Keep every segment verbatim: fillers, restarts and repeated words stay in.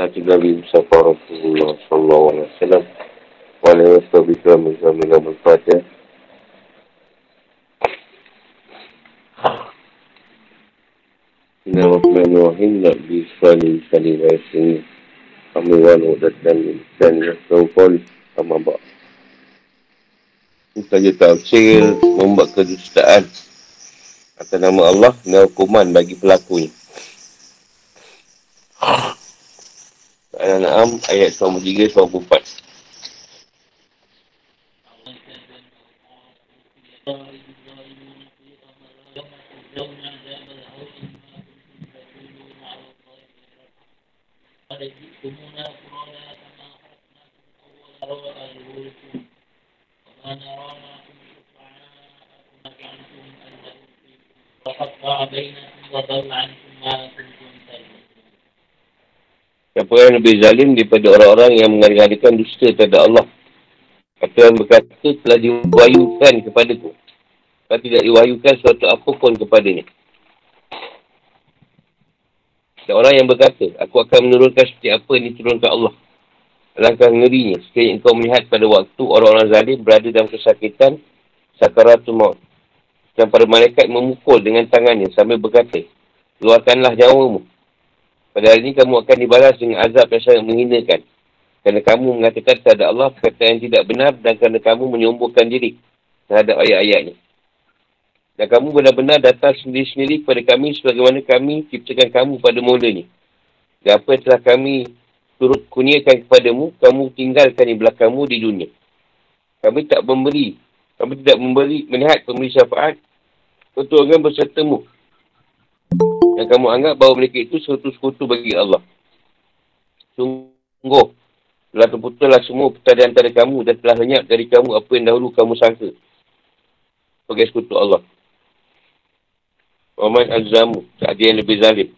hati Nabi Mustafa Rasulullah sallallahu alaihi wasallam walaupun sebabnya bersama-sama berkata Inna rahmanullahi nak bisani salimah sini Amiran udatkan dan rasulullah amabak. Bukannya tafsir membuat kedustaan atas nama Allah dan hukuman bagi pelakunya. Al-An'am ayat dua puluh tiga sampai dua puluh empat. Siapa yang lebih zalim daripada orang-orang yang mengadakan dusta terhadap Allah? Kata yang berkata telah diwahyukan kepadaku, tapi tidak diwahyukan suatu apa pun kepadanya. Dan orang yang berkata, aku akan menurunkan setiap apa yang diturunkan Allah. Alangkah ngerinya, sekiranya engkau melihat pada waktu orang-orang zalim berada dalam kesakitan sakaratul maut. Dan para malaikat memukul dengan tangannya sambil berkata, keluarkanlah nyawamu. Pada hari ini kamu akan dibalas dengan azab yang sangat menghinakan. Kerana kamu mengatakan terhadap Allah perkataan yang tidak benar dan kerana kamu menyombongkan diri terhadap ayat-ayatnya. Dan kamu benar-benar datang sendiri-sendiri kepada kami sebagaimana kami ciptakan kamu pada mulanya. Dan apa yang telah kami turut kurniakan kepadamu, kamu tinggalkan di belakangmu di dunia. Kami tak memberi, kami tidak memberi melihat pemberi syafaat untuk orang bersertamu. Dan kamu anggap bahawa mereka itu sekutu-sekutu bagi Allah. Sungguh, telah terputuslah semua perkara antara kamu dan telah lenyap dari kamu apa yang dahulu kamu sangka sebagai sekutu Allah. Waman al-zamu, tak ada yang lebih zalim.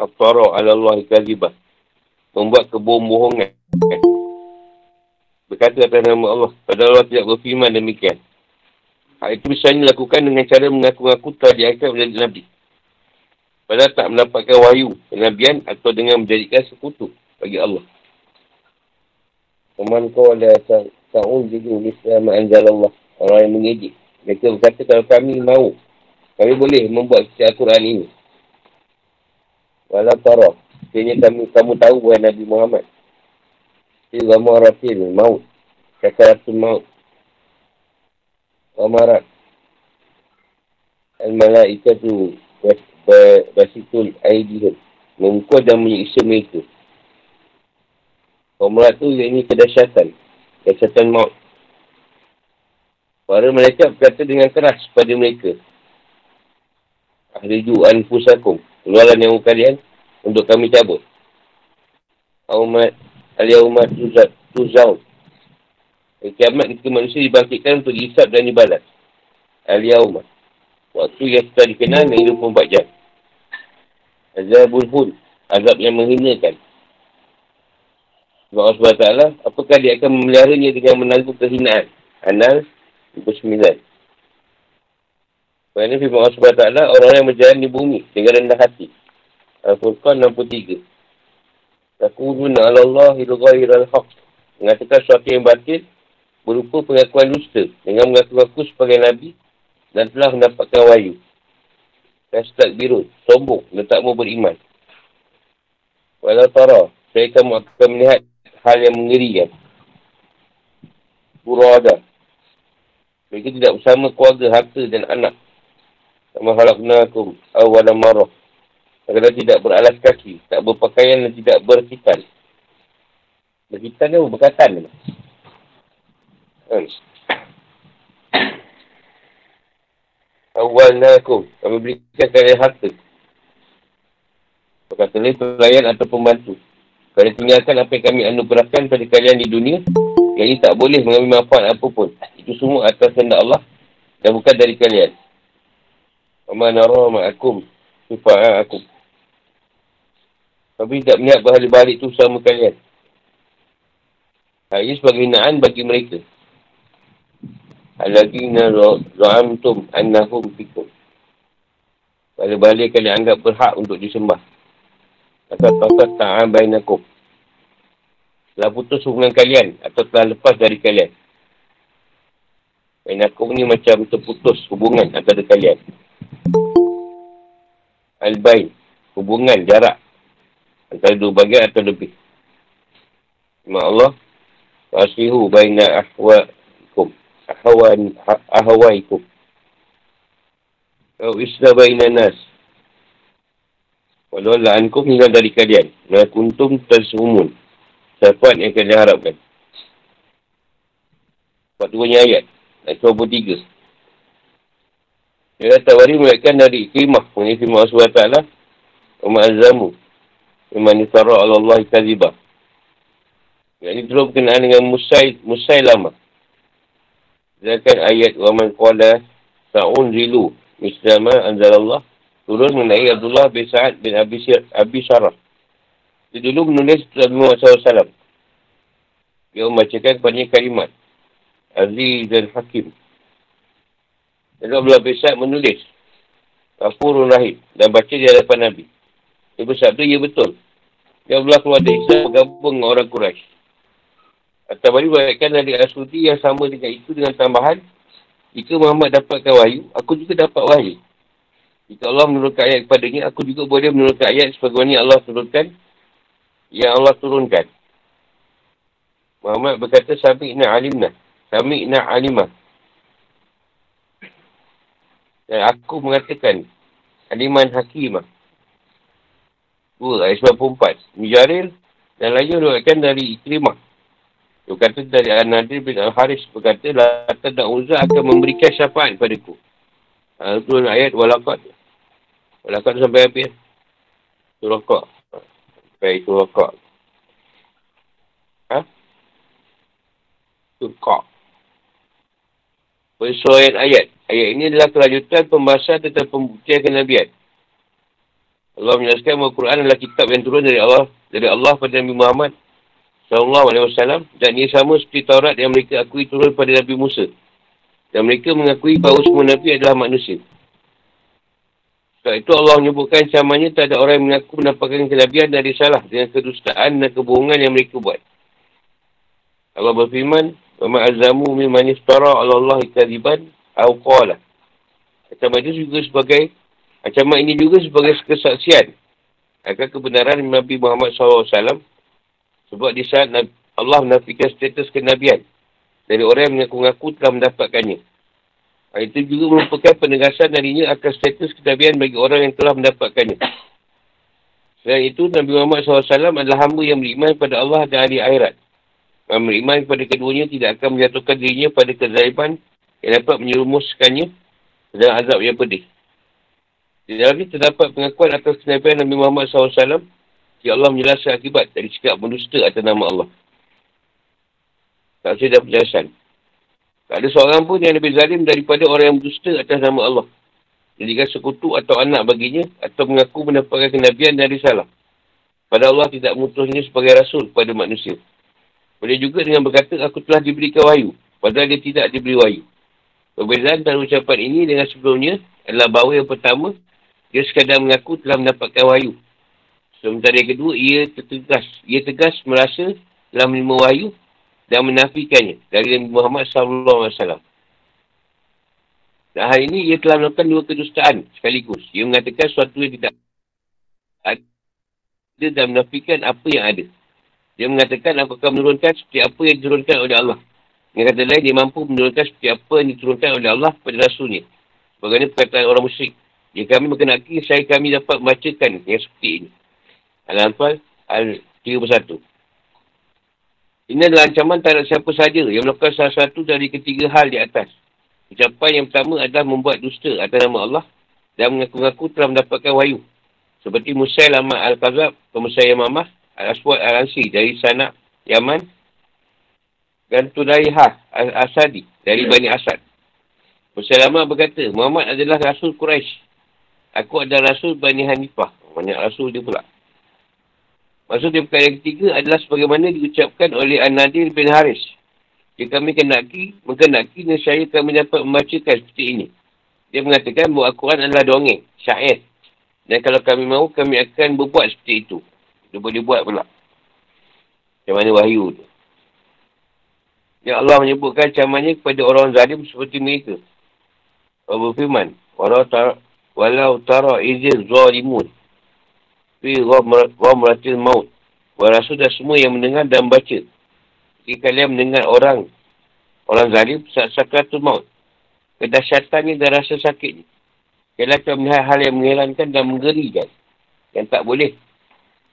Aftara ala Allahi kazibah. Membuat kebohongan. Berkata atas nama Allah. Padahal Allah tidak berfirman demikian. Hal itu misalnya dilakukan dengan cara mengaku-ngaku telah diangkat menjadi Nabi. Padahal tak mendapatkan wahyu, kenabian atau dengan menjadikan sekutu bagi Allah. Waman qala sa'unjidu lislama anzalallah. Orang yang mengejek. Mereka berkata kalau kami mahu, kami boleh membuat kisah Al-Quran ini. Walau tarah. Sebenarnya kami, kamu tahu bukan Nabi Muhammad. Dia gamaratil maut. Sakaratul maut. Gamarat. Al-Malaikatu basitul aidihun. Memukul dan menyiksa mereka. Gamarat tu iaitu kedahsyatan. Kedahsyatan maut. Para malaikat berkata dengan keras pada mereka. Ahriju anfusakum. Keluarlah nyawa kalian untuk kami cabut. Aumat al-yawma tuzaun. Kiamat ketika manusia dibangkitkan untuk dihisap dan dibalas. Al-yawma. Waktu yang sudah dikenal dengan dua puluh empat jam. Azabul hun. Azab yang menghinakan. Sebab Allah subhanahu wa taala, apakah dia akan memeliharanya dengan menanggung kehinaan? An-Nas dua puluh sembilan. Kerana firman Allah subhanahu wa taala, orang yang berjalan di bumi dengan rendah hati. Al-Furqan enam puluh tiga. Takulun ala Allah ilghair al-haq. Mengatakan sesuatu yang batil berupa pengakuan dusta dengan mengaku-ngaku sebagai Nabi dan telah mendapatkan wahyu. Hashtag biru, sombong dan tak mau beriman. Walau tara, saya kamu akan melihat hal yang mengerikan. Burada. Mereka tidak bersama keluarga, harta dan anak. Sama halaknakum awala marah. Kadang-kadang tidak beralas kaki, tak berpakaian dan tidak berkitan. Berkitan dia berkatan. Hmm. Awalnakum. Kami berikan kalian harta. Berkata ni pelayan atau pembantu. Kalian tinggalkan apa yang kami anugerahkan pada kalian di dunia. Yang ini tak boleh mengambil manfaat apa pun. Itu semua atas kehendak Allah dan bukan dari kalian. Amanarah ma'akum sifa'ah aku. Tapi tidak melihat berhala-bahala itu sama kalian. Hal ini sebagai hinaan bagi mereka. Al-lazina za'amtum annahum fikum. Berhala-bahala kalian anggap berhak untuk disembah. atau tata ta'am bainakum, telah putus hubungan kalian atau telah lepas dari kalian. Bainakum ni macam terputus hubungan antara kalian. Al-bain, hubungan jarak antara dua bagian atau lebih. Nama Allah, aslihu baina ahwaikum, ahwan ahwaikum. Au isla baina nas. Walau la'ankum hilang dari kalian, la kuntum tasumun. Syafaat yang kalian harapkan. Sebab turunnya ayat ayat dua puluh tiga. Dia Tawari meriwayatkan dari Ikrimah mengenai firman Allah Taala, "Wa azamu man yasra 'ala Allah kadhiba." Ini terus berkenaan dengan Musai, Musailamah. Sedangkan ayat wa man qala sa'unzilu mislama anzalallah turun mengenai Abdullah bin Sa'ad bin Abi Abi Syarah. Dia dulu menulis kepada Muhammad sallallahu alaihi wasallam. Dia membacakan banyak kalimat Aziz dan Hakim. Dan Abdullah bin Sa'ad menulis Ghafurur Rahim dan baca di hadapan Nabi. Dia bersabda, ya betul. Dia Abdullah keluar dari Islam bergabung dengan orang Quraisy. At-Tabari meriwayatkan dari Al-Suti yang sama dengan itu dengan tambahan, jika Muhammad dapatkan wahyu, aku juga dapat wahyu. Jika Allah menurunkan ayat kepadanya, aku juga boleh menurunkan ayat sebagaimana Allah turunkan, yang Allah turunkan. Muhammad berkata, Sami'na alimna, Sami'na alimah. Dan aku mengatakan, aliman hakimah. Dua, ayat sembilan puluh empat. Mujaril dan lainnya meriwayatkan dari Ikrimah. Dia berkata dari An-Nadir bin Al-Haris berkata, Lata dan Uzza akan memberikan syafaat padaku. Ha, turun ayat walaqad. Walaqad sampai habis. Turaqad. Sampai turaqad. Ha? Turaqad. Persoalan ayat. Ayat ini adalah kelanjutan pembahasan tentang pembuktian kenabian. Allah menjelaskan bahawa Quran adalah kitab yang turun dari Allah dari Allah pada Nabi Muhammad sallallahu alaihi wasallam, dan ia sama seperti Taurat yang mereka akui turun pada Nabi Musa, dan mereka mengakui bahawa semua Nabi adalah manusia. Sebab itu Allah menyebutkan camannya terhadap orang yang mengaku mendapatkan kelebihan dari salah dengan kedustaan dan kebohongan yang mereka buat. Allah berfirman, وَمَا أَزَّمُوا مِمَنِ افْتَرَىٰ عَلَى اللَّهِ كَذِبًا أَوْ قَالَ. Ancaman itu juga sebagai ancaman ini juga sebagai kesaksian akan kebenaran Nabi Muhammad sallallahu alaihi wasallam. Sebab di saat Allah menafikan status kenabian dari orang yang mengaku-ngaku telah mendapatkannya. Itu juga merupakan penegasan darinya akan status kenabian bagi orang yang telah mendapatkannya. Selain itu, Nabi Muhammad sallallahu alaihi wasallam adalah hamba yang beriman kepada Allah dan hari akhirat. Yang beriman kepada keduanya tidak akan menjatuhkan dirinya pada kezaliman yang dapat menyerumuskannya dalam azab yang pedih. Di dalamnya terdapat pengakuan atas kenabian Nabi Muhammad sallallahu alaihi wasallam. Ya Allah menjelaskan akibat dari sikap berdusta atas nama Allah. Tak ada penjelasan. Tak ada seorang pun yang lebih zalim daripada orang yang berdusta atas nama Allah. Jadikan sekutu atau anak baginya atau mengaku mendapatkan kenabian dari salah. Padahal Allah tidak mengutusnya sebagai rasul kepada manusia. Boleh juga dengan berkata, aku telah diberikan wahyu. Padahal dia tidak diberi wahyu. Perbezaan antara ucapan ini dengan sebelumnya adalah bahawa yang pertama, dia sekadar mengaku telah mendapatkan wahyu. Sementara yang kedua, ia tegas, ia tegas merasa telah menerima wahyu dan menafikannya dari Nabi Muhammad sallallahu alaihi wasallam. Dan hari ini, ia telah melakukan dua kedustaan sekaligus. Ia mengatakan sesuatu yang tidak ada dan menafikan apa yang ada. Dia mengatakan, aku akan menurunkan seperti apa yang diturunkan oleh Allah. Dengan kata lain, dia mampu menurunkan seperti apa yang diturunkan oleh Allah pada Rasulnya. Sebagainya perkataan orang musyrik. Jika kami berkenaki, saya kami dapat membacakan yang seperti ini. Al-Anfal Al tiga puluh satu. Ini adalah ancaman terhadap siapa sahaja yang melakukan salah satu dari ketiga hal di atas. Ucapan yang pertama adalah membuat dusta atas nama Allah dan mengaku-ngaku telah mendapatkan wahyu. Seperti Musailamah Al-Kazab, Musailamah Al-Aswad Al-Ansi dari Sana, Yaman, dan Tudaihah Al-Asadi dari Bani Asad. Musailamah berkata, Muhammad adalah Rasul Quraisy. Aku adalah Rasul Bani Hanifah. Banyak Rasul dia pula. Maksud dia perkara yang ketiga adalah sebagaimana diucapkan oleh An-Nadir bin Haris. Jika kami kenaki, mengkenaki nescaya kami dapat membacakan seperti ini. Dia mengatakan bahawa Al-Quran adalah dongeng, syair. Dan kalau kami mahu, kami akan berbuat seperti itu. dia boleh buat pula. Macam mana wahyu tu. Ya Allah menyebutkan ancamannya kepada orang zalim seperti mereka. Allah berfirman, walau tara izil zalimun fi ghamratil maut. Wa rasul dan semua yang mendengar dan baca. Jika kalian mendengar orang orang zalim saat sakratul maut, kedahsyatannya dan rasa sakitnya, kalian akan melihat hal yang mengherankan dan menggerikan, yang tak boleh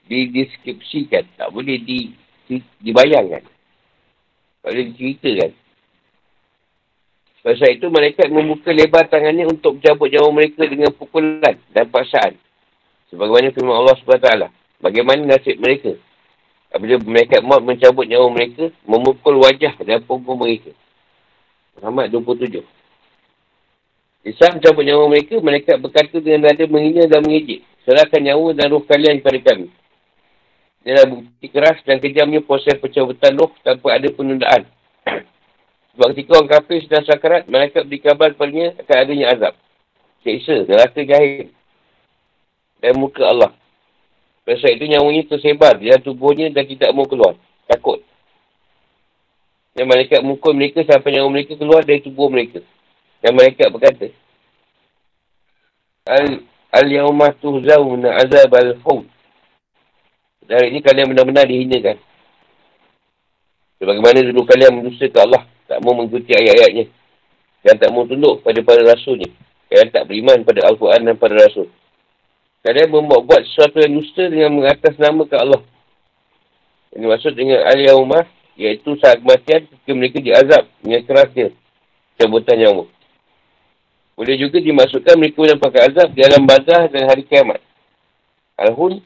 dideskripsikan, tak boleh di, di, dibayangkan, tak boleh diceritakan. Sebab itu malaikat membuka lebar tangannya untuk mencabut nyawa mereka dengan pukulan dan paksaan. Sebagaimana firman Allah subhanahu wa taala, bagaimana nasib mereka apabila malaikat maut mencabut nyawa mereka, memukul wajah dan punggung mereka. Muhammad dua puluh tujuh. Islam mencabut nyawa mereka, malaikat berkata dengan nada menghina dan mengejek, serahkan nyawa dan roh kalian kepada kami. Inilah bukti keras dan kejamnya proses pencabutan roh tanpa ada penundaan. Sebab ketika orang kafir sedang sakarat, malaikat beri kabar kepadanya akan adanya azab, seksa, neraka jahil dan muka Allah. Sebab itu nyawanya tersebar di dalam tubuhnya dan tidak mau keluar, takut. Dan malaikat mukul mereka sampai nyawa mereka keluar dari tubuh mereka. Dan malaikat berkata, Al- Al-Yawma tuhzawna azab al-khawd. Dari ini kalian benar-benar dihinakan. Sebagaimana dulu kalian mendustakan Allah, tak mau mengikuti ayat-ayatnya, dan tak mau tunduk pada para rasulnya, kalian tak beriman pada Al-Quran dan para rasul. Kalian membuat sesuatu yang dusta dengan mengatasnamakan Allah. Ini maksud dengan al-yaumah, iaitu saat kematian ketika mereka diazab dengan kerasnya cabutan nyawa. Boleh juga dimaksudkan mereka mendapatkan azab di alam barzah dan hari kiamat. Al-Hun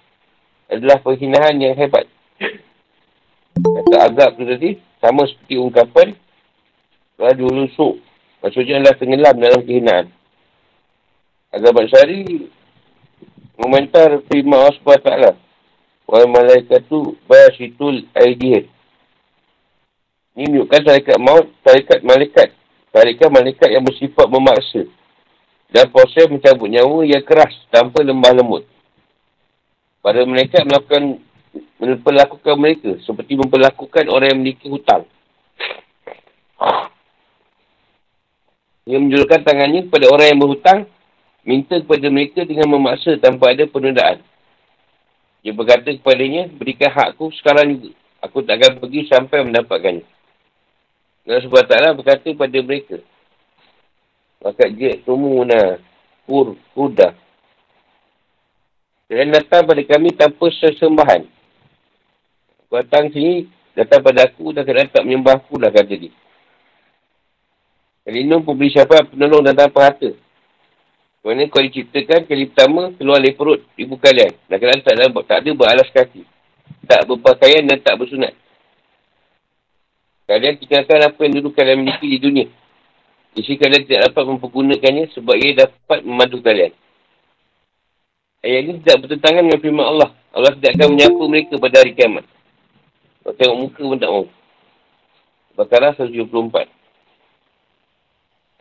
adalah penghinaan yang hebat. Kata azab tu tadi sama seperti ungkapan radulusuq, maksudnya adalah tenggelam dalam kehinaan. Azab al-Syari komentar firman Allah subhanahu wa taala, wal malaikatu basitul aidih. Ini menunjukkan tarikat maut, tarikat malaikat. Tarikat malaikat yang bersifat memaksa dan proses mencabut nyawa yang keras tanpa lemah lembut. Para malaikat melakukan memperlakukan mereka seperti memperlakukan orang yang memiliki hutang. Ia menjulurkan tangannya kepada orang yang berhutang, minta kepada mereka dengan memaksa tanpa ada penundaan. Dia berkata kepadanya, berikan hakku sekarang juga. Aku tak akan pergi sampai mendapatkannya. Dan sebab taklah berkata kepada mereka, maka jik tumuna kur kuda. Kalian datang pada kami tanpa sesembahan. Kau datang sini, datang pada aku dan kalian tak menyembah aku lah, kata dia. Kalinum pun beri syafaat penolong dan tanpa harta. Kerana kau diciptakan, kali pertama keluar dari perut ibu kalian. Dan kalian tak ada, tak ada beralas kaki. Tak berpakaian dan tak bersunat. Kalian tinggalkan apa yang dulu kalian miliki di dunia. Isi kalian tidak dapat mempergunakannya sebab ia dapat memandu kalian. Ayat ini tidak bertentangan dengan firman Allah. Allah tidak akan menyapu mereka pada hari kiamat. Kau tengok muka pun tak mahu. Bakarah seratus tujuh puluh empat.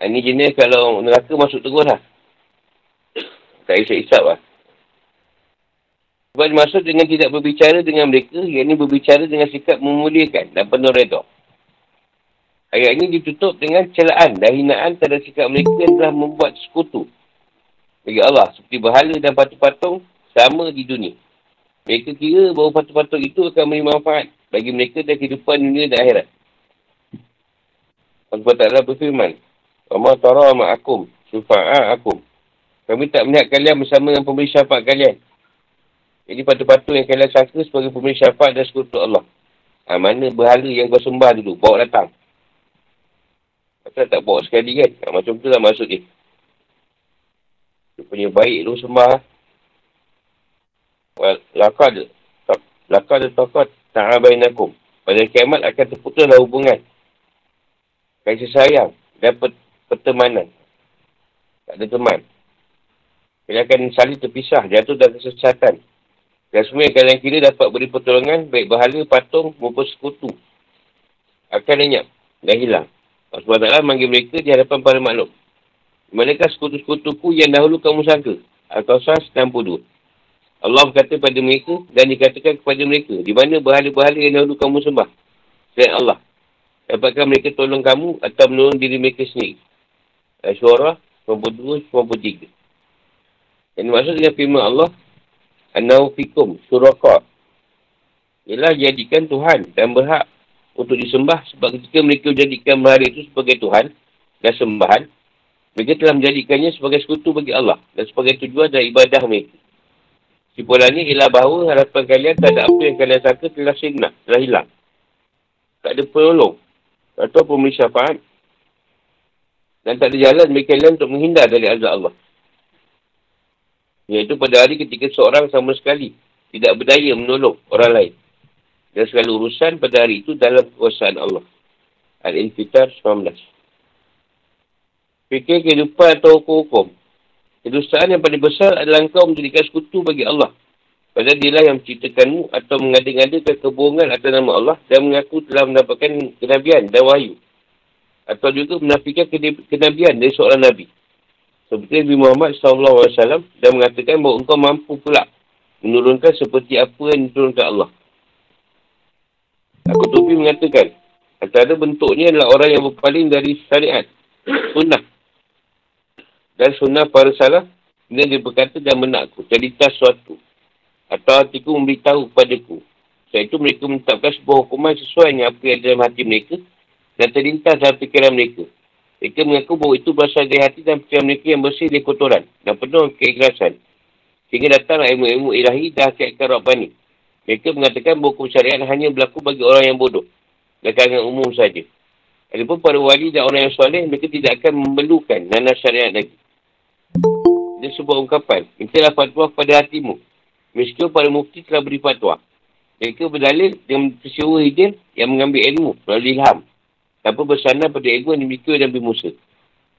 Ini jenis kalau neraka masuk terus lah. Tak isap-isap lah. Sebab dimaksud dengan tidak berbicara dengan mereka, iaitu berbicara dengan sikap memuliakan dan penuh reda. Ayat ini ditutup dengan celaan dan hinaan terhadap sikap mereka yang telah membuat sekutu bagi Allah, seperti berhala dan patung-patung sama di dunia. Mereka kira bahawa patung-patung itu akan memberi manfaat bagi mereka dalam kehidupan dunia dan akhirat. Allah Ta'ala berfirman, Wama tara ma'akum, syufa'a'akum. Kami tak melihat kalian bersama dengan pemberi syafaat kalian. Jadi patung-patung yang kalian sangka sebagai pemberi syafaat dan sekutu Allah. Ha, mana berhala yang kau sembah dulu, bawa datang. Pasal tak bawa sekali kan? Ha, macam tu lah maksud dia. Dia punya baik tu sembah. Lakad, lakad taqad ta'abainakum. Pada kiamat akan terputuslah hubungan, kasih sayang dan pertemanan. Tak ada teman. Kalian akan saling terpisah, jatuh dalam kesesatan. Dan semua yang kalian kira dapat beri pertolongan, baik berhala, patung maupun sekutu, akan lenyap dan hilang. Allah subhanahu wa taala manggil mereka di hadapan para makhluk. Manakah sekutu-sekutuku yang dahulu kamu sangka? Al-Qasas enam puluh dua. Allah berkata pada mereka dan dikatakan kepada mereka, di mana berhala-berhala yang dahulu kamu sembah selain Allah? Dapatkan mereka tolong kamu atau menolong diri mereka sendiri? Syuara sembilan puluh dua, sembilan puluh tiga. Yang dimaksud dengan firman Allah, Anau fikum syuraka, ialah jadikan Tuhan dan berhak untuk disembah, sebab ketika mereka menjadikan berhala itu sebagai Tuhan dan sembahan, mereka telah menjadikannya sebagai sekutu bagi Allah dan sebagai tujuan dan ibadah mereka. Simpulannya ialah bahawa harapan kalian tak ada apa yang kalian sangka telah sirna, telah hilang. Tak ada penolong atau pemberi syafaat, dan tak ada jalan bagi kalian untuk menghindar dari azab Allah, iaitu pada hari ketika seorang sama sekali tidak berdaya menolong orang lain, dan segala urusan pada hari itu dalam kekuasaan Allah. Al-Infitar sembilan belas. Fikir kehidupan atau hukum-hukum. Kedustaan yang paling besar adalah engkau menjadikan sekutu bagi Allah, padahal dialah yang menciptakanmu, atau mengada-ngadakan kebohongan atas nama Allah dan mengaku telah mendapatkan kenabian dan wahyu, atau juga menafikan kenabian dari seorang Nabi seperti Nabi Muhammad sallallahu alaihi wasallam, dan mengatakan bahawa engkau mampu pula menurunkan seperti apa yang diturunkan Allah. Aku Tupi mengatakan antara bentuknya adalah orang yang berpaling dari syariat sunnah dan sunnah para salaf, dan dia berkata, dan benakku cerita sesuatu atau hatiku memberitahu kepadaku. Setelah itu mereka menetapkan sebuah hukuman sesuai dengan apa yang ada dalam hati mereka dan terlintas dalam fikiran mereka. Mereka mengaku bahawa itu berasal dari hati dan fikiran mereka yang bersih dari kotoran dan penuh keikhlasan, sehingga datang ilmu-ilmu ilahi dan hakikat Rabbani. Mereka mengatakan bahawa hukum syariat hanya berlaku bagi orang yang bodoh dan kalangan umum saja. Adapun para wali dan orang yang soleh, mereka tidak akan memerlukan nana syariat lagi. Ada sebuah ungkapan, mintalah fatwa pada hatimu, meski para mufti telah beri fatwa. Mereka berdalil dengan tersewa hidin yang mengambil ilmu melalui ilham, tanpa bersandar pada ilmu yang dimiliki oleh Nabi Musa.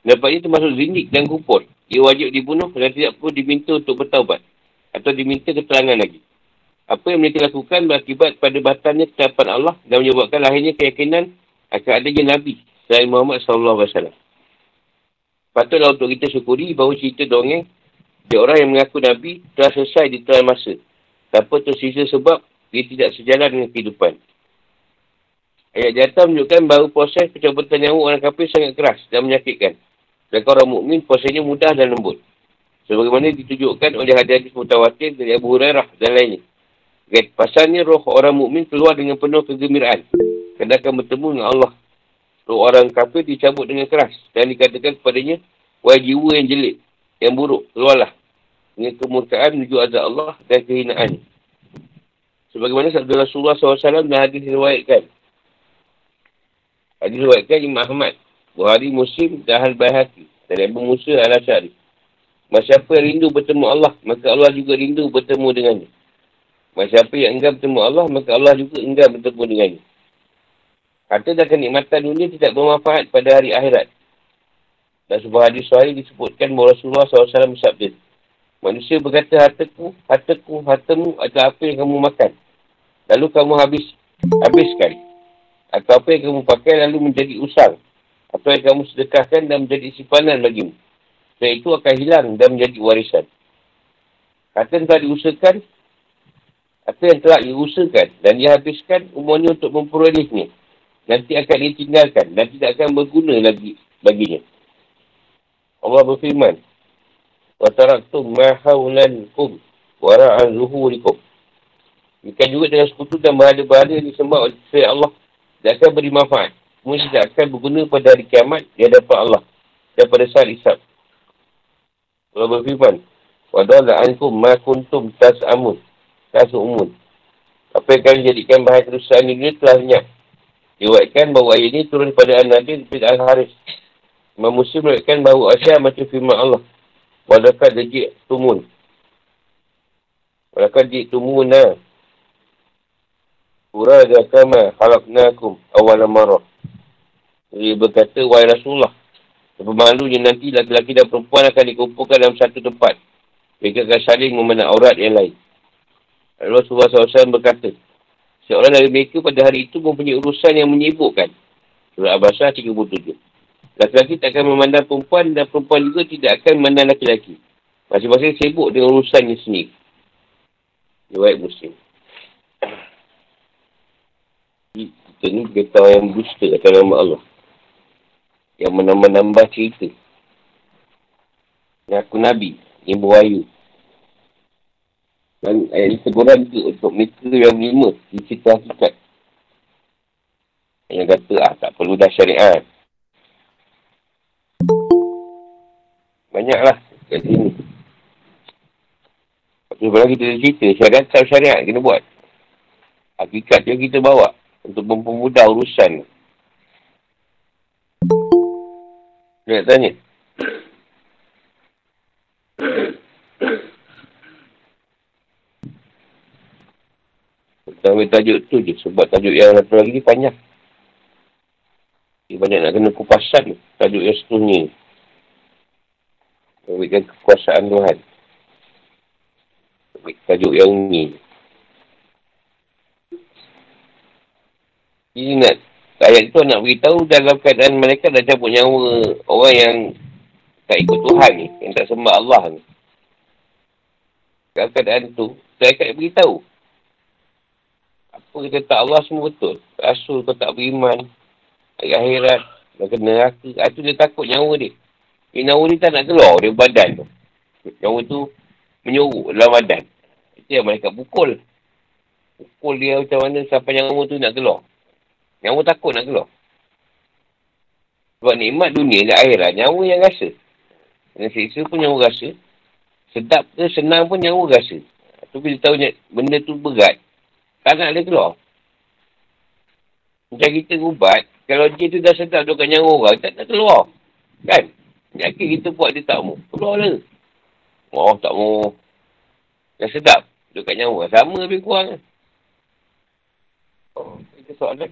Nampaknya termasuk zindik dan kupur. Ia wajib dibunuh dan tidak perlu diminta untuk bertaubat atau diminta keterangan lagi. Apa yang mereka lakukan berakibat pada batalnya ketetapan Allah dan menyebabkan lahirnya keyakinan akan adanya Nabi selain Muhammad sallallahu alaihi wasallam. Patutlah untuk kita syukuri bahawa cerita dongeng dia orang yang mengaku Nabi telah selesai di telan masa tanpa tersisa, sebab dia tidak sejalan dengan kehidupan. Ayat di atas menunjukkan bahawa proses pencabutan nyawa orang kafir sangat keras dan menyakitkan, sedangkan orang mukmin prosesnya mudah dan lembut, sebagaimana ditunjukkan oleh hadis-hadis mutawatir dari Abu Hurairah dan lainnya. Pasalnya roh orang mukmin keluar dengan penuh kegembiraan kerana akan bertemu dengan Allah. Roh orang kafir dicabut dengan keras dan dikatakan kepadanya, wahai jiwa yang jelek, yang buruk, keluarlah dengan kemurkaan menuju azab Allah dan kehinaan. Sebagaimana sabda Rasulullah sallallahu alaihi wasallam dan hadis riwayatkan. Hadis riwayatkan Imam Ahmad, Bukhari, Muslim dan Al-Baihaqi dan Abu Musa Al-Asy'ari. Siapa yang rindu bertemu Allah, maka Allah juga rindu bertemu dengannya. Siapa yang enggan bertemu Allah, maka Allah juga enggan bertemu dengannya. Harta dan kenikmatan dunia tidak bermanfaat pada hari akhirat. Dan sebuah hadis sahih disebutkan bahawa Rasulullah sallallahu alaihi wasallam bersabda, manusia berkata, hartaku, hartaku, hartamu adalah apa yang kamu makan, lalu kamu habis, habiskan. Atau apa yang kamu pakai, lalu menjadi usang. Atau yang kamu sedekahkan dan menjadi simpanan bagimu. Dan itu akan hilang dan menjadi warisan. Harta yang telah diusahakan, harta yang telah diusahakan dan dihabiskan umurnya untuk memperolehnya, nanti akan ditinggalkan dan tidak akan berguna lagi baginya. Allah berfirman, wa taraktum ma hawlankum wa ra'a zuhurikum. Jika juga dengan sekutu dan berhala-berhala yang disembah oleh Allah tidak akan beri manfaat, semua tidak akan berguna pada hari kiamat di hadapan Allah dan pada saat hisab. Allah berfirman, wa dalla ankum ma kuntum tas'amun, tas'umun. Apa yang kalian jadikan bahan kerusakan dunia telah lenyap. Diwakilkan bahawa ayat ini turun pada An-Nadir bin Al-Haris. Imam Muslim meriwayatkan bahawa Aisyah baca firman Allah, Walaqad ja'tumun, Walaqad ja'tumuna furada kama khalaqnakum awwala marrah. Dia berkata, wahai Rasulullah, bermalunya nanti laki-laki dan perempuan akan dikumpulkan dalam satu tempat. Mereka akan saling memandang aurat yang lain. Rasulullah sallallahu alaihi wasallam berkata, seorang dari mereka pada hari itu mempunyai urusan yang menyibukkan. Surah Al-Baqarah tiga puluh tujuh. Laki-laki tak akan memandang perempuan dan perempuan juga tidak akan memandang laki-laki. Masing-masing sibuk dengan urusannya sendiri. Riwayat Muslim. Kita ni beritahu yang dusta akan nama Allah, yang menambah-nambah cerita, yang aku Nabi, yang berwayu. Dan ayat ini teguran juga untuk mereka yang menerima cerita hakikat, yang kata ah tak perlu dah syariat. Banyaklah kat sini. Sebelum kita cerita syariat tak syariat kena buat. Hakikat dia kita bawa untuk mempermudah urusan. Dia nak tanya. Kita ambil tajuk tu je sebab tajuk yang satu lagi ni panjang. Dia banyak nak kena kupasan tajuk yang seterusnya. Memberikan kekuasaan Tuhan. Tajuk yang ni. Ini nak, ayat tu nak beritahu dalam keadaan malaikat dah cabut nyawa orang yang tak ikut Tuhan ni, yang tak sembah Allah ni. Dalam keadaan tu, malaikat beritahu. Apa kita tak Allah semua betul. Rasul kau tak beriman. Ayat akhirat, nak kena neraka. Itu dia takut nyawa dia. Dia nyawa ni tak nak keluar dari badan tu. Nyawa tu menyuruk dalam badan. Itu yang malaikat pukul. Pukul dia macam mana sampai nyawa tu nak keluar. Nyawa takut nak keluar. Sebab nikmat dunia dan akhirat, nyawa yang rasa. Dan seksa pun nyawa rasa. Sedap ke senang pun nyawa rasa. Tu bila tahu benda tu berat, tak nak dia keluar. Macam kita ubat, kalau dia tu dah sedap tu kat nyawa orang, tak nak keluar. Kan? Yakin kita buat dia tak mau. Keluar lah. Oh, tak mau. Dah sedap tu kat nyawa. Sama lebih kurang. Oh, itu soalan.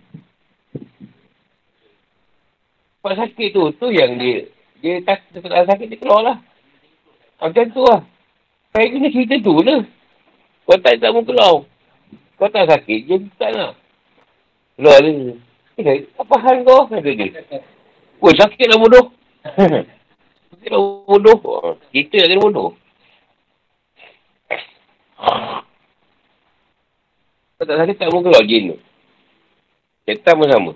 Sebab sakit tu, tu yang dia, dia tak, tak sakit, dia keluar lah. Macam tu lah. Saya kena cerita tu lah. Kau tak, tak mau keluar. Kau tak sakit, dia tak nak. Keluar dia. Eh, apa hal kau? Kata dia. Weh, sakit lah bodoh. Sakit lah bodoh. Cerita nak kena bodoh. Kau tak sakit, tak mau keluar jin tu. Cetam pun sama.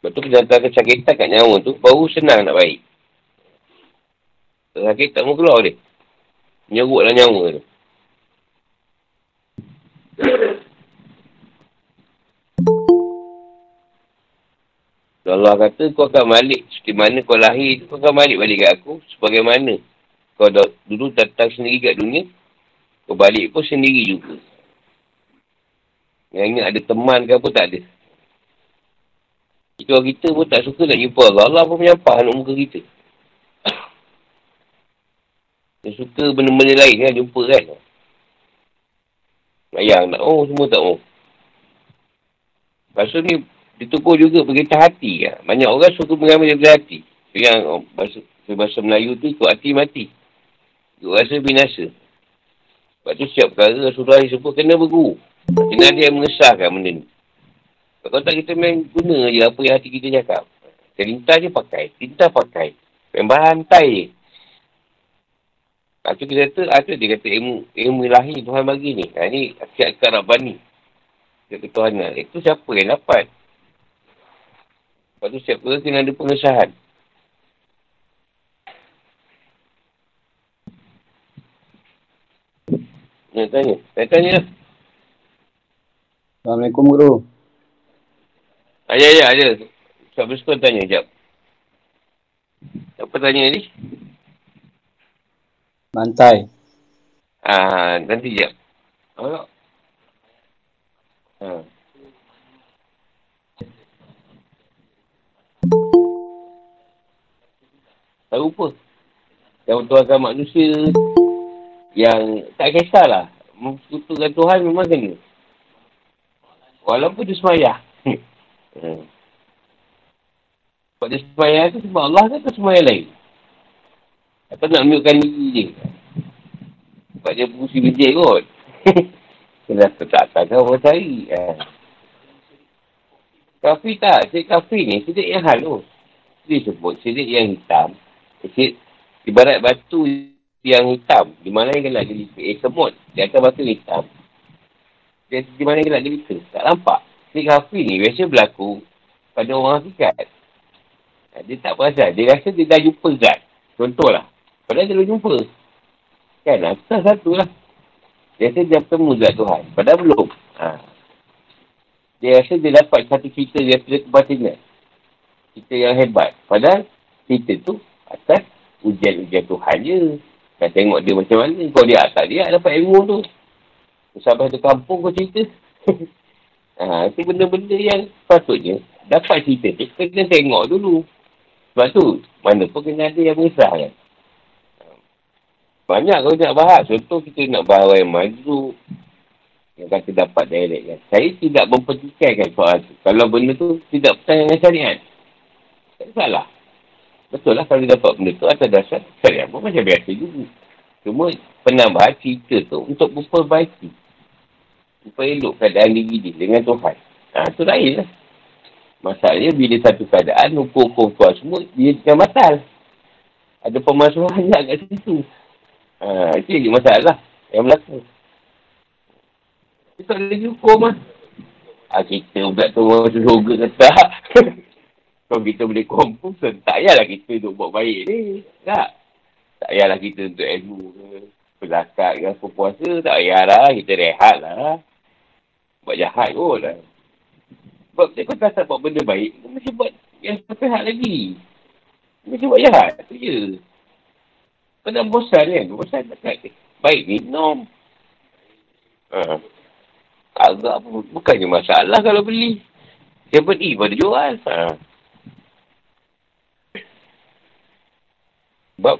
Lepas tu kita hantar kesakitan kat nyawa tu, baru senang nak baik. Sakit tak mau keluar dia. Menyeruklah nyawa tu. Allah kata, kau akan balik. Seperti mana kau lahir, kau akan balik-balik kat aku. Sebagaimana kau dah, dulu datang sendiri kat dunia, kau balik pun sendiri juga. Yang ingat ada teman ke apa, tak ada. Itu kita pun tak suka nak jumpa Allah. Allah pun menyampah anak muka kita. Dia suka benda-benda lain kan, jumpa kan. Mayang nak, oh semua tak mau. Lepas tu ni, ditukur juga berkaitan hati kan. Banyak orang suka mengambil daripada hati. Yang oh, bahasa, bahasa Melayu tu, ikut hati mati. Ikut rasa binasa. Sebab tu siap perkara Rasulullah disebut kena berguru. Kena ada yang mengesahkan benda ni. Kalau tak kita main guna je apa yang hati kita cakap. Tinta je pakai. Tinta pakai. Main bahan hantai je. Lepas tu kita kata, ah, tu dia kata ilmu, ilmu ilahi Tuhan bagi ni. Ha, ni hakikat Rabbani. Dia ketuhanan. Itu siapa yang dapat? Lepas tu siapa kena ada pengesahan. Nak tanya? Saya tanya lah. Assalamualaikum, Guru. Ada, ada, ada. Ustaz Biskun tanya sekejap. Apa tanya ni? Bantai. Ah, nanti sekejap. Apa tak? Ha. Tak lupa. Yang bertuakan manusia yang tak kisahlah. Memperkutukan Tuhan memang kena. Walaupun dia semayah. Hmm. Sebab dia semayah tu sebab Allah ke atau semayah lain? Atau nak menunjukkan diri dia? Sebab dia berusi bijik kot. Kena tak tak kau cari. Ha. Kafir tak? Sidik kafir ni, sidik yang halus. Dia sebut sidik yang hitam. Sidik ibarat batu yang hitam. Di mana yang gelap gelita? Eh, semut. Di atas batu hitam. Di, di mana yang gelap gelita? Tak nampak. Klik hafi ni biasa berlaku pada orang hakikat. Dia tak perasan. Dia rasa dia dah jumpa zat. Contohlah. Padahal dia belum jumpa. Kan? Asal satu lah. Dia rasa dia bertemu zat Tuhan. Padahal belum. Ha. Dia rasa dia dapat satu cerita daripada kebatinan. Cerita yang hebat. Padahal cerita tu atas ujian-ujian Tuhan je. Kau tengok dia macam mana. Kau dia tak dia dapat ilmu tu. Sampai satu kampung kau cerita. ha, itu benda-benda yang patutnya. Dapat cerita tu, kena tengok dulu. Sebab tu, mana pun kena ada yang mengesahkan. Banyak kalau nak bahas. Contoh kita nak bahas yang mazrub. Yang kata dapat direct kan. Saya tidak mempertikaikan soal tu. Kalau benda tu tidak bertanya dengan syariat. Tak salah. Betul lah kalau dapat benda tu atas dasar syariat pun macam biasa juga. Cuma penambahan cerita tu untuk memperbaiki. Memperelok keadaan diri dia dengan Tuhan. Ha, tu lain lah. Masalahnya bila satu keadaan, hukum-hukum Tuhan semua, dia jangan batal. Ada pemalsuhan yang kat situ. Ha, itu jadi masalah yang berlaku. Kita tak boleh hukum lah. Ha, kita pula tu masuk surga ke tak? Kalau kita boleh kompulsen, tak payahlah kita untuk buat baik ni. Tak. Tak payahlah kita untuk ilmu ke, berzakat ke, berpuasa, tak payahlah. Kita rehat lah. Buat jahat kot lah. Sebab kau tak rasa buat benda baik, kau mesti buat yang sehat lagi. Kau mesti buat jahat, tu je. Kau dah bosan kan? Bosan tak baik ni, no. Ha. Agak pun bukannya masalah kalau beli. Dia beli pada jual. Ha. Sebab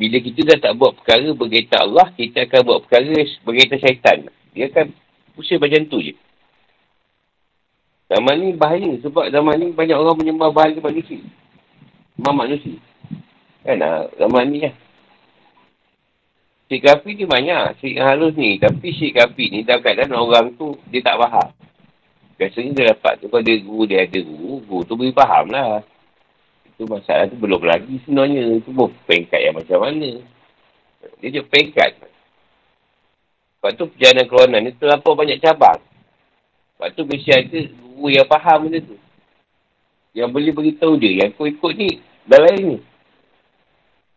bila kita dah tak buat perkara berkaitan Allah, kita akan buat perkara berkaitan syaitan. Dia akan pusing macam tu je. Zaman ni bahaya sebab zaman ni banyak orang menyembah bahala manusia. Memang manusia. Kan lah zaman ni lah. Syirik api ni banyak. Syirik halus ni. Tapi syirik api ni dalam keadaan orang tu dia tak faham. Biasanya dia dapat tu kalau dia guru, dia ada guru. Guru tu beri faham lah. Itu masalah tu belum lagi sebenarnya. Itu pun pengkat yang macam mana. Dia je pengkat. Lepas tu perjalanan keluaran ni terlampau banyak cabang. Lepas tu mesti ada guru yang faham benda tu. Yang boleh beritahu dia. Yang kau ikut ni, dah lain ni.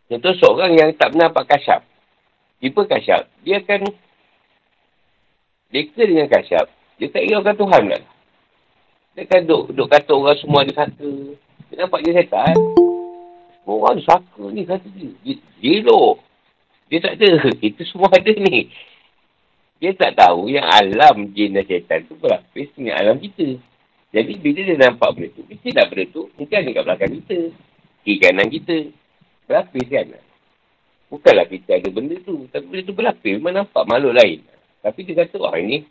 Contoh seorang yang tak pernah dapat kasyaf. Tiba kasyaf. Dia akan leka dengan kasyaf. Dia tak iraukan Tuhan pula. Dia akan duduk, duduk kata orang semua ada saka. Dia nampak dia setan. Orang ada saka ni kata dia. Dia jelok. Dia tak ada. Kita semua ada ni. Dia tak tahu yang alam jin dan syaitan tu berlapis dengan alam kita. Jadi bila dia nampak benda tu, mesti dah benda tu mungkin ada kat belakang kita. Kiri kanan kita. Berlapis kan? Bukanlah kita ada benda tu. Tapi benda tu berlapis memang nampak makhluk lain. Tapi dia kata, wah ini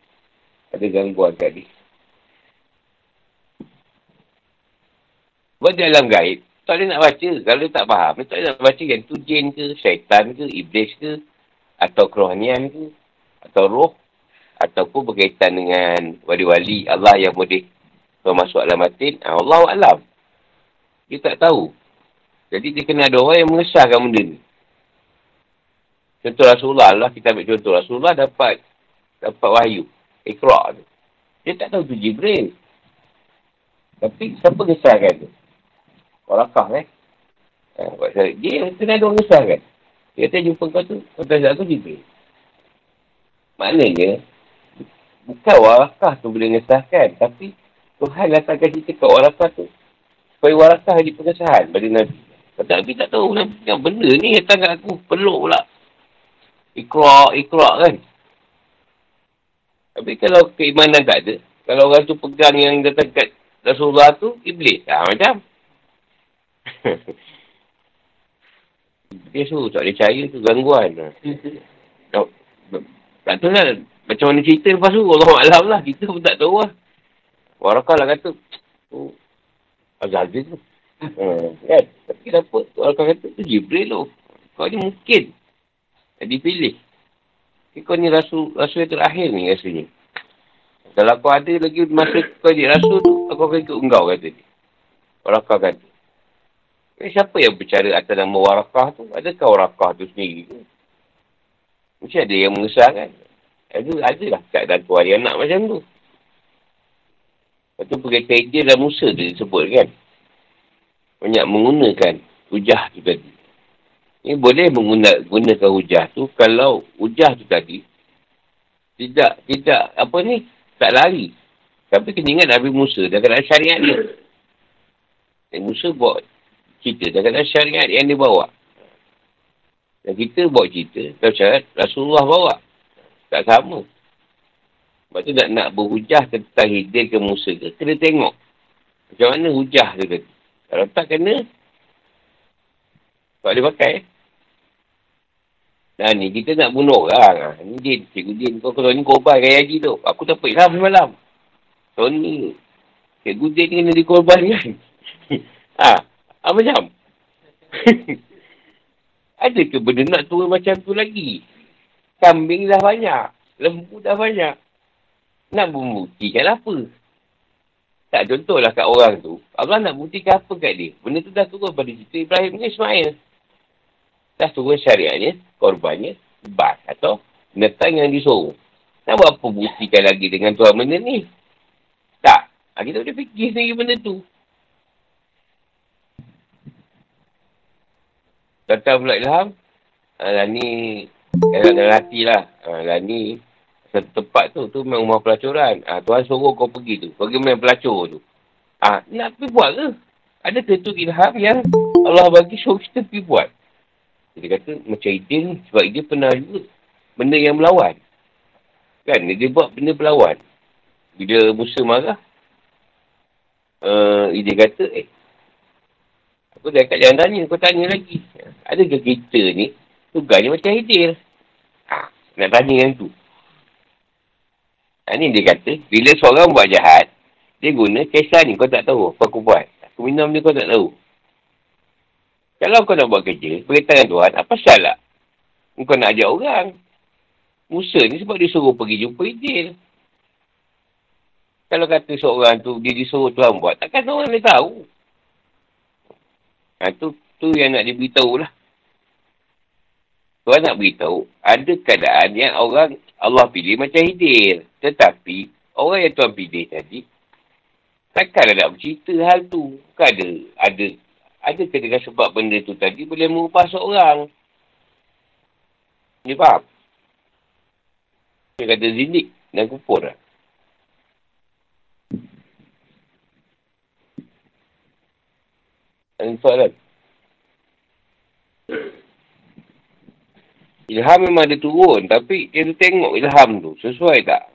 ada gangguan tadi. Buat dalam gaib, tak boleh nak baca. Kalau dia tak faham, dia tak boleh nak baca yang tu jin ke, syaitan ke, iblis ke, atau kerohanian ke. Atau roh. Ataupun berkaitan dengan wali-wali Allah yang boleh masuk alam batin. Allahu a'lam. Dia tak tahu. Jadi dia kena ada orang yang mengesahkan benda ni. Contoh Rasulullah lah. Kita ambil contoh. Rasulullah dapat dapat wahyu. Iqra' tu. Dia tak tahu tu Jibril. Tapi siapa mengesahkan tu? Warakah eh. Ha, dia kena ada orang mengesahkan. Dia kata jumpa kau tu. Kau tak tahu Jibril. Maknanya, bukan warakah tu boleh mengesahkan. Tapi, Tuhan letakkan cerita kat warakah tu. Supaya warakah ada pengesahan pada Nabi. Kata, Nabi tak tahu. Nabi kan benda ni datang kat aku. Peluk pula. Ikhra', ikhra' kan. Tapi kalau keimanan tak ada. Kalau orang tu pegang yang datang kat Rasulullah tu, iblis. Ha, macam. Dia suruh tak boleh cahaya tu, gangguan. Tak. Tak tahu lah. Macam mana cerita lepas tu. Allahu a'lam lah. Kita pun tak tahu lah. Warakah lah kata. Oh. Azazil tu. Hmm, kan? Tapi kenapa? Warakah kata tu Jibril tu. Kau ni mungkin. Dipilih. Kau ni rasul, rasul yang terakhir ni rasanya. Kalau kau ada lagi masa kau jadi rasul tu. Aku akan ikut engkau kata dia. Warakah kata. Eh, siapa yang berbicara atas nama warakah tu? Adakah warakah tu sendiri tu? Mesti ada yang mengesahkan. Ada, ada lah kat dakwah dia anak macam tu. Lepas tu perkataan dia dalam Musa dia disebut kan. Banyak menggunakan hujah tu tadi. Ini boleh menggunakan hujah tu kalau hujah tu tadi tidak, tidak, apa ni, tak lari. Tapi kena ingat Nabi Musa dah kena syariat dia. Dan Musa buat cerita dah kena syariat yang dia bawa. Dan kita buat cerita, kalau syarat Rasulullah bawa. Tak sama. Sebab tu nak, nak berhujah tentang hidayah ke Musa ke, kena tengok. Macam mana hujah tu tadi. Kalau tak kena, tak boleh pakai. Nah ni, kita nak bunuh orang. Ni Din, Cikgu Din, kau kalau ni korban Raya Haji tu. Aku tak pergi lah semalam. So ni, Cikgu Din ni kena dikorban kan. Ha, apa macam? Adakah benda nak turun macam tu lagi? Kambing dah banyak. Lembu dah banyak. Nak membuktikan apa? Tak, contohlah kat orang tu. Allah nak buktikan apa kat dia? Benda tu dah turun pada cerita Ibrahim dengan Ismail. Dah turun syariatnya, korbannya, bas atau netang yang disuruh. Nak buat apa buktikan lagi dengan tuan benda ni? Tak. Kita boleh fikir sendiri benda tu. Datang pula Ilham. Alah ni, dalam hati lah. Alah ni, satu tempat tu, tu memang rumah pelacuran. Ah, Tuhan suruh kau pergi tu. Pergi main pelacur tu. Ah, nak pergi buat ke? Ada tentu Ilham yang Allah bagi suruh kita pergi buat. Dia kata macam Idin, sebab dia pernah juga benda yang melawan. Kan, dia buat benda berlawan. Bila Musa marah, uh, dia kata, eh, aku dah kat jangan tanya, kau tanya lagi. Adakah kita ni, tugasnya macam Idin? Ha, nak tanya yang tu. Ha, ni dia kata, bila seorang buat jahat, dia guna kisah ni, kau tak tahu apa aku buat. Aku minum ni kau tak tahu. Kalau kau nak buat kerja, perintah Tuhan, apa salah? Kau nak ajak orang. Musa ni sebab dia suruh pergi jumpa Idil. Kalau kata seorang tu, dia disuruh Tuhan buat, takkan orang dia tahu. Ha, tu, tu yang nak diberitahu lah. Tuhan nak beritahu, ada keadaan yang orang Allah pilih macam Idil. Tetapi, orang yang Tuhan pilih tadi, takkanlah nak bercerita hal tu. Bukan ada, ada Ada kena sebab benda tu tadi boleh merubah seorang. Dia faham? Dia kata zindik dan kufur lah. Ada soalan? Ilham memang ada turun. Tapi dia tengok ilham tu. Sesuai tak?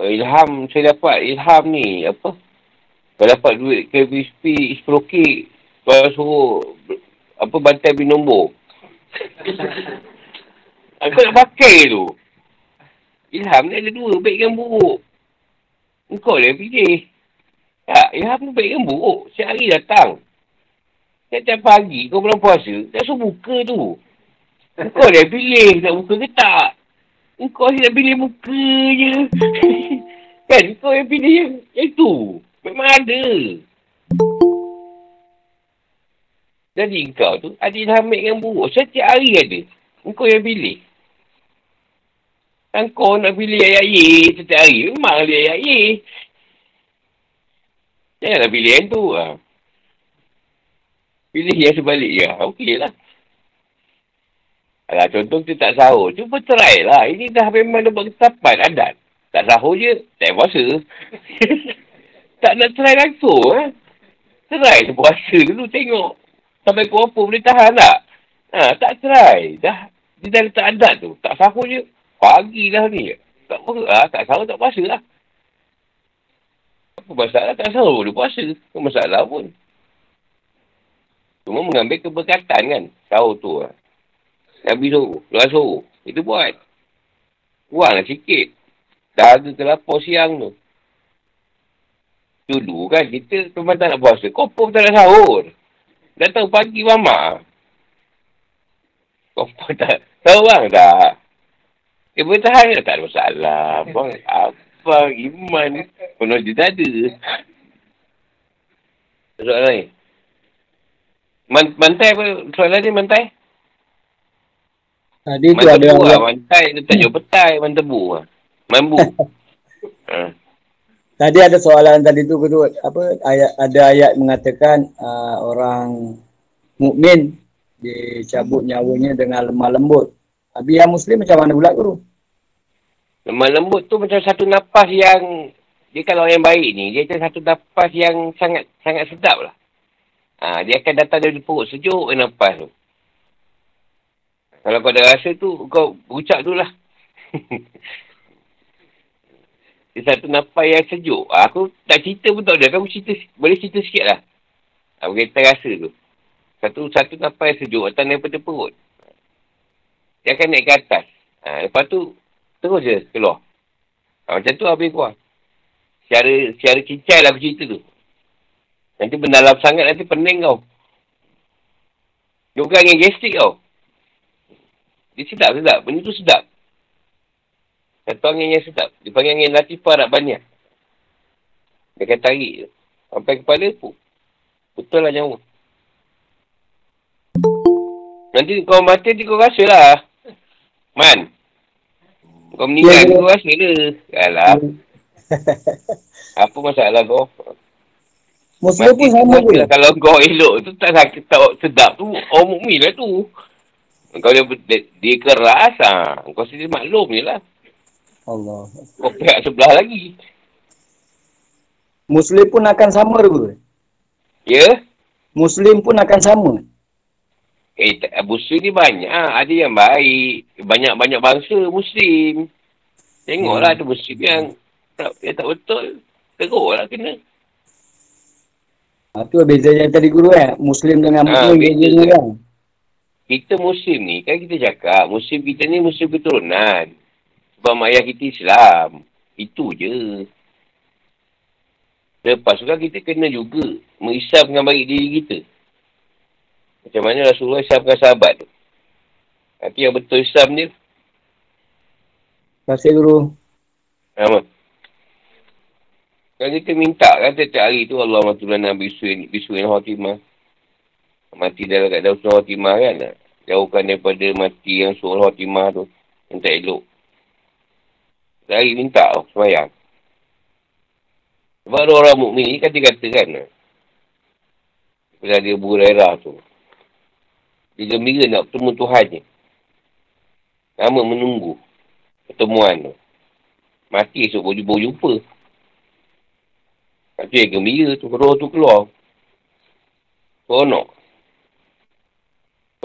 Ilham, saya dapat ilham ni. Apa? Kalau dapat duit K B S P sepuluh K, kalau suruh apa, bantai bin nombor. Kau nak pakai tu. Ilham ni ada dua, baik dan buruk. Engkau dah fikir. Tak, ilham ni baik dan buruk. Setiap hari datang. Setiap pagi kau belum puasa, tak suruh buka tu. Engkau dah pilih nak buka ke tak. Engkau asyik nak pilih buka je. Kan, kau yang pilih yang, yang tu. Memang ada. Jadi engkau tu, ada ilham yang buruk. Setiap hari ada. Engkau yang pilih. Engkau nak pilih ayat-ayat setiap hari. Memang ada ayat-ayat. Janganlah pilih yang tu. Ha. Pilih yang sebaliknya. Okey lah. Alah, contoh kita tak sahur. Cuba try lah. Ini dah memang dah buat ketapan adat. Tak sahur je, tak puasa. Tak nak try langsung, eh? Try puasa dulu, tengok. Sampai kau apa, boleh tahan tak? Ha, tak try. Dah, dia dah letak adat tu. Tak sahur je. Pagi dah ni. Tak ha, tak sahur, tak puasa lah. Apa masalah? Tak sahur boleh puasa. Apa masalah pun. Cuma mengambil keberkatan kan. Sahur tu lah. Nabi suruh, luar suruh. Itu buat. Kuranglah sikit. Dah ada kelapor siang tu. Dulu kan, kita memang tak nak puasa. Kopor tak nak sahur. Dah tahu pagi mamak. Kopor tak tahu bang tak? Dia boleh tahan ke? Tak ada masalah. Abang, abang, iman. Penuh je tak ada. Soalan ni. Man, mantai apa? Soalan ni mantai? Ha, dia main tu tebu lah. Main petai, dia tak jauh petai. Main tebu lah. Main bu. Ha. Tadi ada soalan tadi tu kedua. Apa, ayat, ada ayat mengatakan uh, orang mukmin dicabut nyawanya dengan lemah lembut. Habis yang Muslim macam mana pula guru? Lemah lembut tu macam satu nafas yang, dia kalau yang baik ni, dia ada satu nafas yang sangat sangat sedap lah. Ha, dia akan datang dari perut sejuk eh, nafas tu. Kalau kau dah rasa tu, kau ucap tu lah. Dia satu nafas yang sejuk. Ha, aku tak cerita pun tak ada. Kamu cerita, boleh cerita sikit lah. Ha, berkaitan rasa tu. Satu satu nafas yang sejuk datang daripada perut. Dia akan naik ke atas. Ha, lepas tu, terus je keluar. Ha, macam tu habis keluar. Secara, secara cincai lah aku cerita tu. Nanti mendalam sangat, nanti pening kau. Dia bukan dengan gestik kau. Dia sedap-sedap. Benda tu sedap. Satu angin yang sedap. Dia panggil angin Latifah Rabbaniah. Dia akan tarik je. Sampai kepala, betul lah nyawa. Nanti kau mati, nanti kau rasa lah. Man. Kau meninggal, ya, kau rasa lah. Alah. Apa masalah kau? Muslim mati, pun sama pun. Kalau kau elok tu tak sakit, tak sedap tu, orang mukmin lah tu. Kau dia, dia, dia keras lah. Kau sendiri maklum je lah. Allah. Kau pihak sebelah lagi. Muslim pun akan sama tu. Ya? Muslim pun akan sama. Eh, tak, Muslim ni banyak. Ada yang baik. Banyak-banyak bangsa Muslim. Tengoklah hmm. ada Muslim yang tak, yang tak betul. Teruklah kena. Itu ha, bezanya tadi guru eh. Muslim dengan Muslim ha, bezanya kan. Kita Muslim ni, kan kita cakap. Muslim kita ni Muslim keturunan. Sebab mak ayah kita Islam. Itu je. Lepas tu kan kita kena juga mengislamkan bagi diri kita. Macam mana Rasulullah islamkan sahabat tu. Tapi yang betul Islam ni. Terima kasih guru. Amat. Ha, kalau kita minta kan setiap hari tu Allah matulana bisuin, bisuin khatimah. Mati dalam kat daun suruh khatimah kan. Jauhkan daripada mati yang suruh khatimah tu. Yang tak elok. Setiap hari minta tu oh, semayang. Sebab orang mukmin ni kata-kata kan. Bila dia berera tu. Dia gembira nak bertemu Tuhan ni. Lama menunggu pertemuan tu. Mati esok baru jumpa. Lepas tu yang gembira tu, roh tu keluar. Seronok.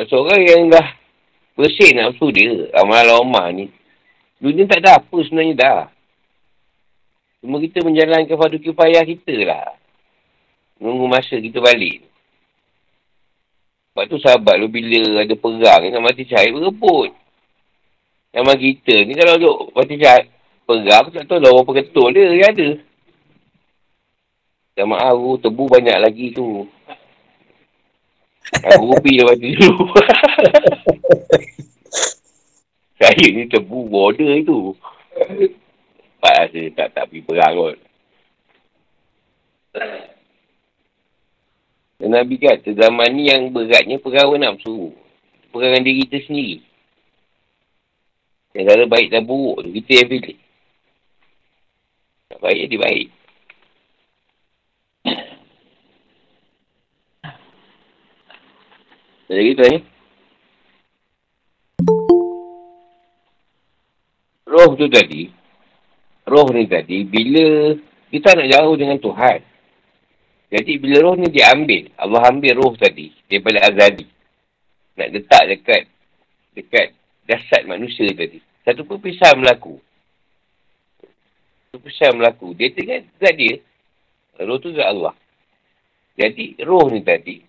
Seorang yang dah bersih nafsu dia, amal-amal ni. Dunia tak ada apa sebenarnya dah. Cuma kita menjalankan fardu kifayah kita lah. Menunggu masa kita balik. Lepas tu sahabat lu bila ada perang ni, nak mati cahit berebut. Nama kita ni kalau duduk mati cahit perang, tak tahu lah orang pengetul dia, dia ada. Dah maaf aku, tebu banyak lagi tu. Aku rupi lepas tu dulu. Saya ni tebu border tu. Pak rasa tak, tak pergi perang kot. Nabi kata, zaman ni yang beratnya perawan nafsu. Perangan diri kita sendiri. Yang kata baik dan buruk tu, kita yang pilih. Tak baik jadi baik. Ada lagi tanya? Roh tu tadi, roh ni tadi, bila kita nak jauh dengan Tuhan. Jadi bila roh ni diambil, Allah ambil roh tadi daripada azadi. Nak letak dekat, dekat jasad manusia tadi. Satu perpisahan berlaku. Satu perpisahan berlaku. Dia dengan zat dia, roh tu zat Allah. Jadi roh ni tadi,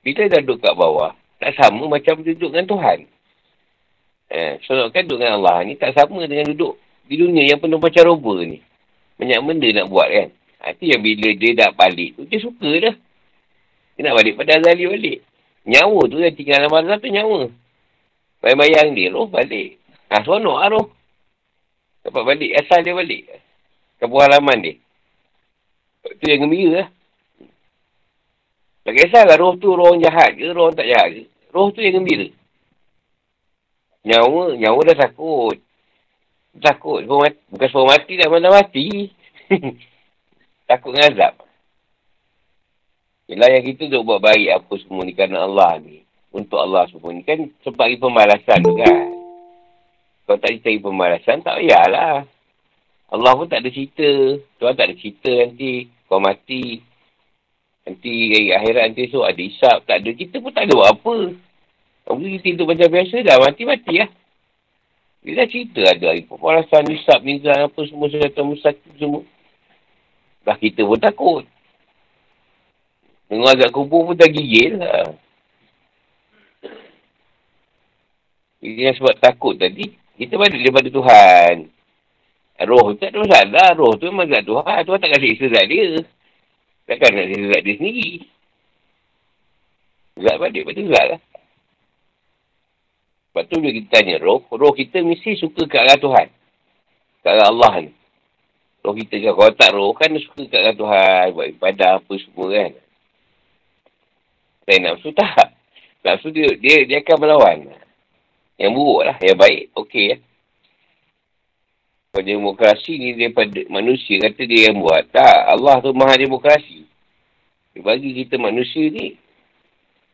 bila dah duduk kat bawah, tak sama macam duduk dengan Tuhan. Eh, sebenarnya duduk dengan Allah ni tak sama dengan duduk di dunia yang penuh macam roba ni. Banyak benda nak buat kan. Itu yang bila dia dah balik tu, dia suka dah. Dia nak balik pada azali balik. Nyawa tu yang tinggal dalam azal tu nyawa. Bayang-bayang dia, roh balik. Ha, seronok lah roh. Dapat balik, asal dia balik. Kampung halaman dia. Itu yang gembira lah. Tak kisahlah roh tu roh jahat ke, roh tak jahat ke. Roh tu yang gembira. Nyawa, nyawa dah takut. Takut. Bukan sebab mati dah, mana mati. Takut dengan azab. Yelah yang kita duk buat baik apa semua ni kerana Allah ni. Untuk Allah semua ni kan sebab bagi pembalasan tu kan. Kalau tak cari pembalasan, tak payahlah. Allah pun tak ada cerita. Tuhan tak ada cerita nanti. Kau mati. Nanti akhirat nanti esok ada hisap. Tak ada. Kita pun tak ada buat apa. Mungkin kita hidup macam biasa dah. Mati-mati lah. Dia dah cerita ada. Pembalasan, hisap, nizam, apa semua. Serata musakit semua. Dah kita pun takut. Dengar azab kubur pun dah gigil lah. Ini sebab takut tadi. Kita balik daripada Tuhan. Roh tu tak ada masalah. Roh tu memang tak Tuhan. Tuhan tak kasi siksa zat dia. Takkan nak siksa zat dia sendiri. Zat balik pada zat lah. Sebab tu bila kita tanya roh, roh kita mesti suka ke arah Tuhan. Ke arah Allah ni. Roh kita kan, kalau tak roh kan suka ke arah Tuhan. Buat ibadah apa semua kan. Tapi nafsu tak. Nafsu dia, dia, dia akan melawan. Yang buruk lah. Yang baik, okey lah. Kalau demokrasi ni daripada manusia kata dia yang buat. Tak. Allah tu maha demokrasi. Dia bagi kita manusia ni,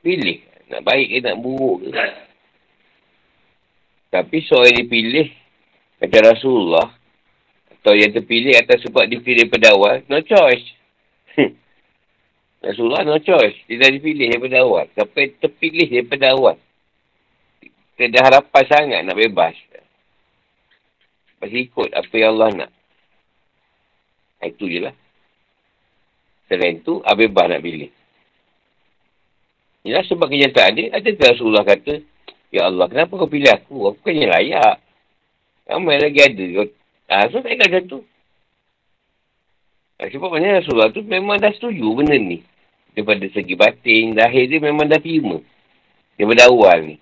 pilih. Nak baik ke nak buruk ke. Tapi seorang yang dipilih, macam Rasulullah, atau yang terpilih atas sebab dipilih daripada awal, no choice. Rasulullah no choice. Dia dah dipilih daripada awal. Sampai terpilih daripada awal. Kita dah harapan sangat nak bebas. Pasti ikut apa yang Allah nak. Itu je lah. Selain tu, ah, bebas nak pilih. Inilah sebab kenyataan dia. Adakah Rasulullah kata, ya Allah, kenapa kau pilih aku? Aku kan yang layak. Ramai lagi ada. Ah, so tak ada tu. Sebab mana Rasulullah tu memang dah setuju benda ni. Daripada segi batin, lahir dia memang dah terima. Daripada awal ni.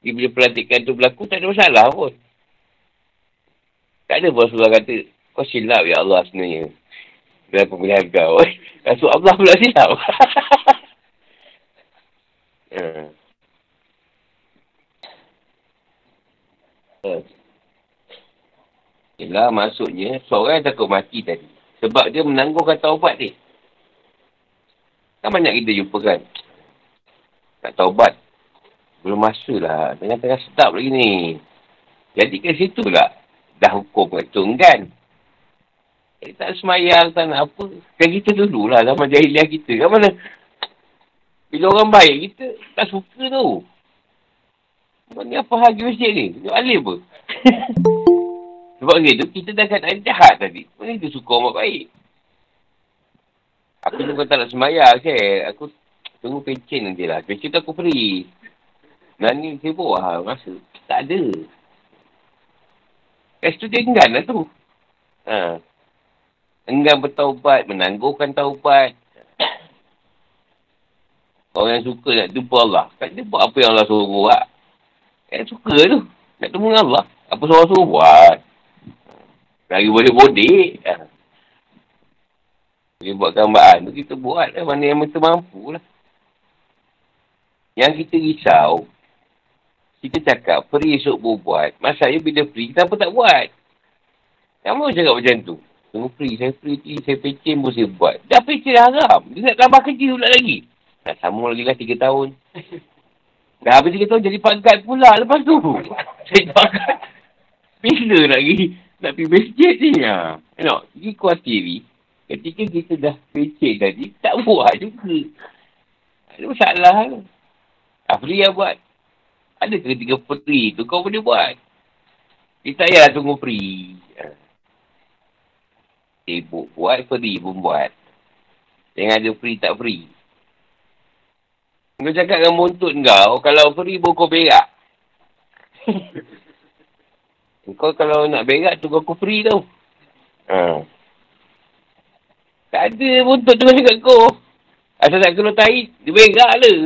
Dia bila pelantikan tu berlaku, tak ada masalah pun. Tak ada pun Rasulullah kata, kau silap ya Allah sebenarnya. Dalam pemilihan kau. Rasulullah pula silap. hmm. Hmm. Yelah maksudnya, seorang takut mati tadi. Sebab dia menanggungkan taubat dia. Kan banyak kita jumpa kan. Tak taubat. Belum masa lah. Tengah-tengah sedap lagi ni. Jadi ke situ lah. Dah hukum kacungkan. Eh, tak semayang, tak nak apa. Kan kita dululah zaman jahiliah kita. Kan mana? Bila orang baik kita, tak suka tau. Ni apa hal di masjid ni? Duk alim pun. Sebab ni tu, kita dah keadaan jahat tadi. Mana kita suka orang baik? Aku tu kau tak nak semayang, saya. Aku tunggu pencen nanti lah. Pencen tu aku free. Nani sibuk lah masa. Tak ada. Lepas tu dia enggan lah tu. Ha. Enggan bertaubat. Menangguhkan taubat. Orang yang suka nak jumpa Allah. Kan dia buat apa yang Allah suruh buat. Yang suka tu. Nak jumpa dengan Allah. Apa seorang suruh buat. Lagi bodek-bodek. Ha. Dia buat gambaran tu kita buat lah. Mana yang kita mampu lah. Yang kita risau. Kita cakap, free esok berbuat. Masalahnya bila free, kenapa tak buat? Kamu cakap macam tu. Tunggu free, saya free, saya pecen pun saya buat. Dah pecen dah haram. Dia nak tambah kerja pula lagi. Dah sama lagi lah tiga tahun. Dah habis tiga tahun jadi Pak Gad pula. Lepas tu, saya Pak Gad. Bila lagi nak pergi masjid ni? Ha. Tengok, pergi kuatiri. Ketika kita dah pecen tadi, tak buat juga. Ada masalah tu. Ah, free lah buat. Ada ketika free tu kau boleh buat. Dia tak payahlah tunggu free. Sibuk buat, free pun buat. Yang ada free tak free. Kau cakap dengan buntut kau, kalau free pun kau berak. Kau kalau nak berak tu kau free tau. Ha. Tak ada buntut tu kau cakap kau. Asal tak kena tahi, dia berak lah.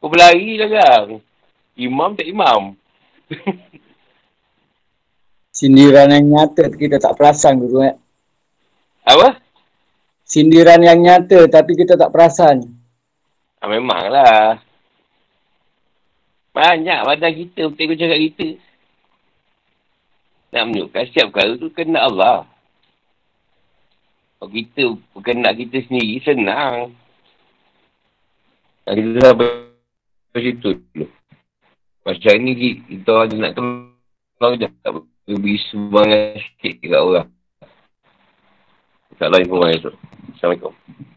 Kau berlari lah kan. Imam tak imam. Sindiran yang nyata kita tak perasan dulu kan. Apa? Sindiran yang nyata tapi kita tak perasan. Ha, memanglah. Banyak badan kita, betul cakap kita. Nak menunjukkan setiap perkara tu kena Allah. Kalau kita berkenak kita sendiri, senang. Kita sampai situ dulu. Pasal ni, kita orang nak tolong je. Tak beri sumbangan sikit dekat orang. InsyaAllah informasi tu. Assalamualaikum.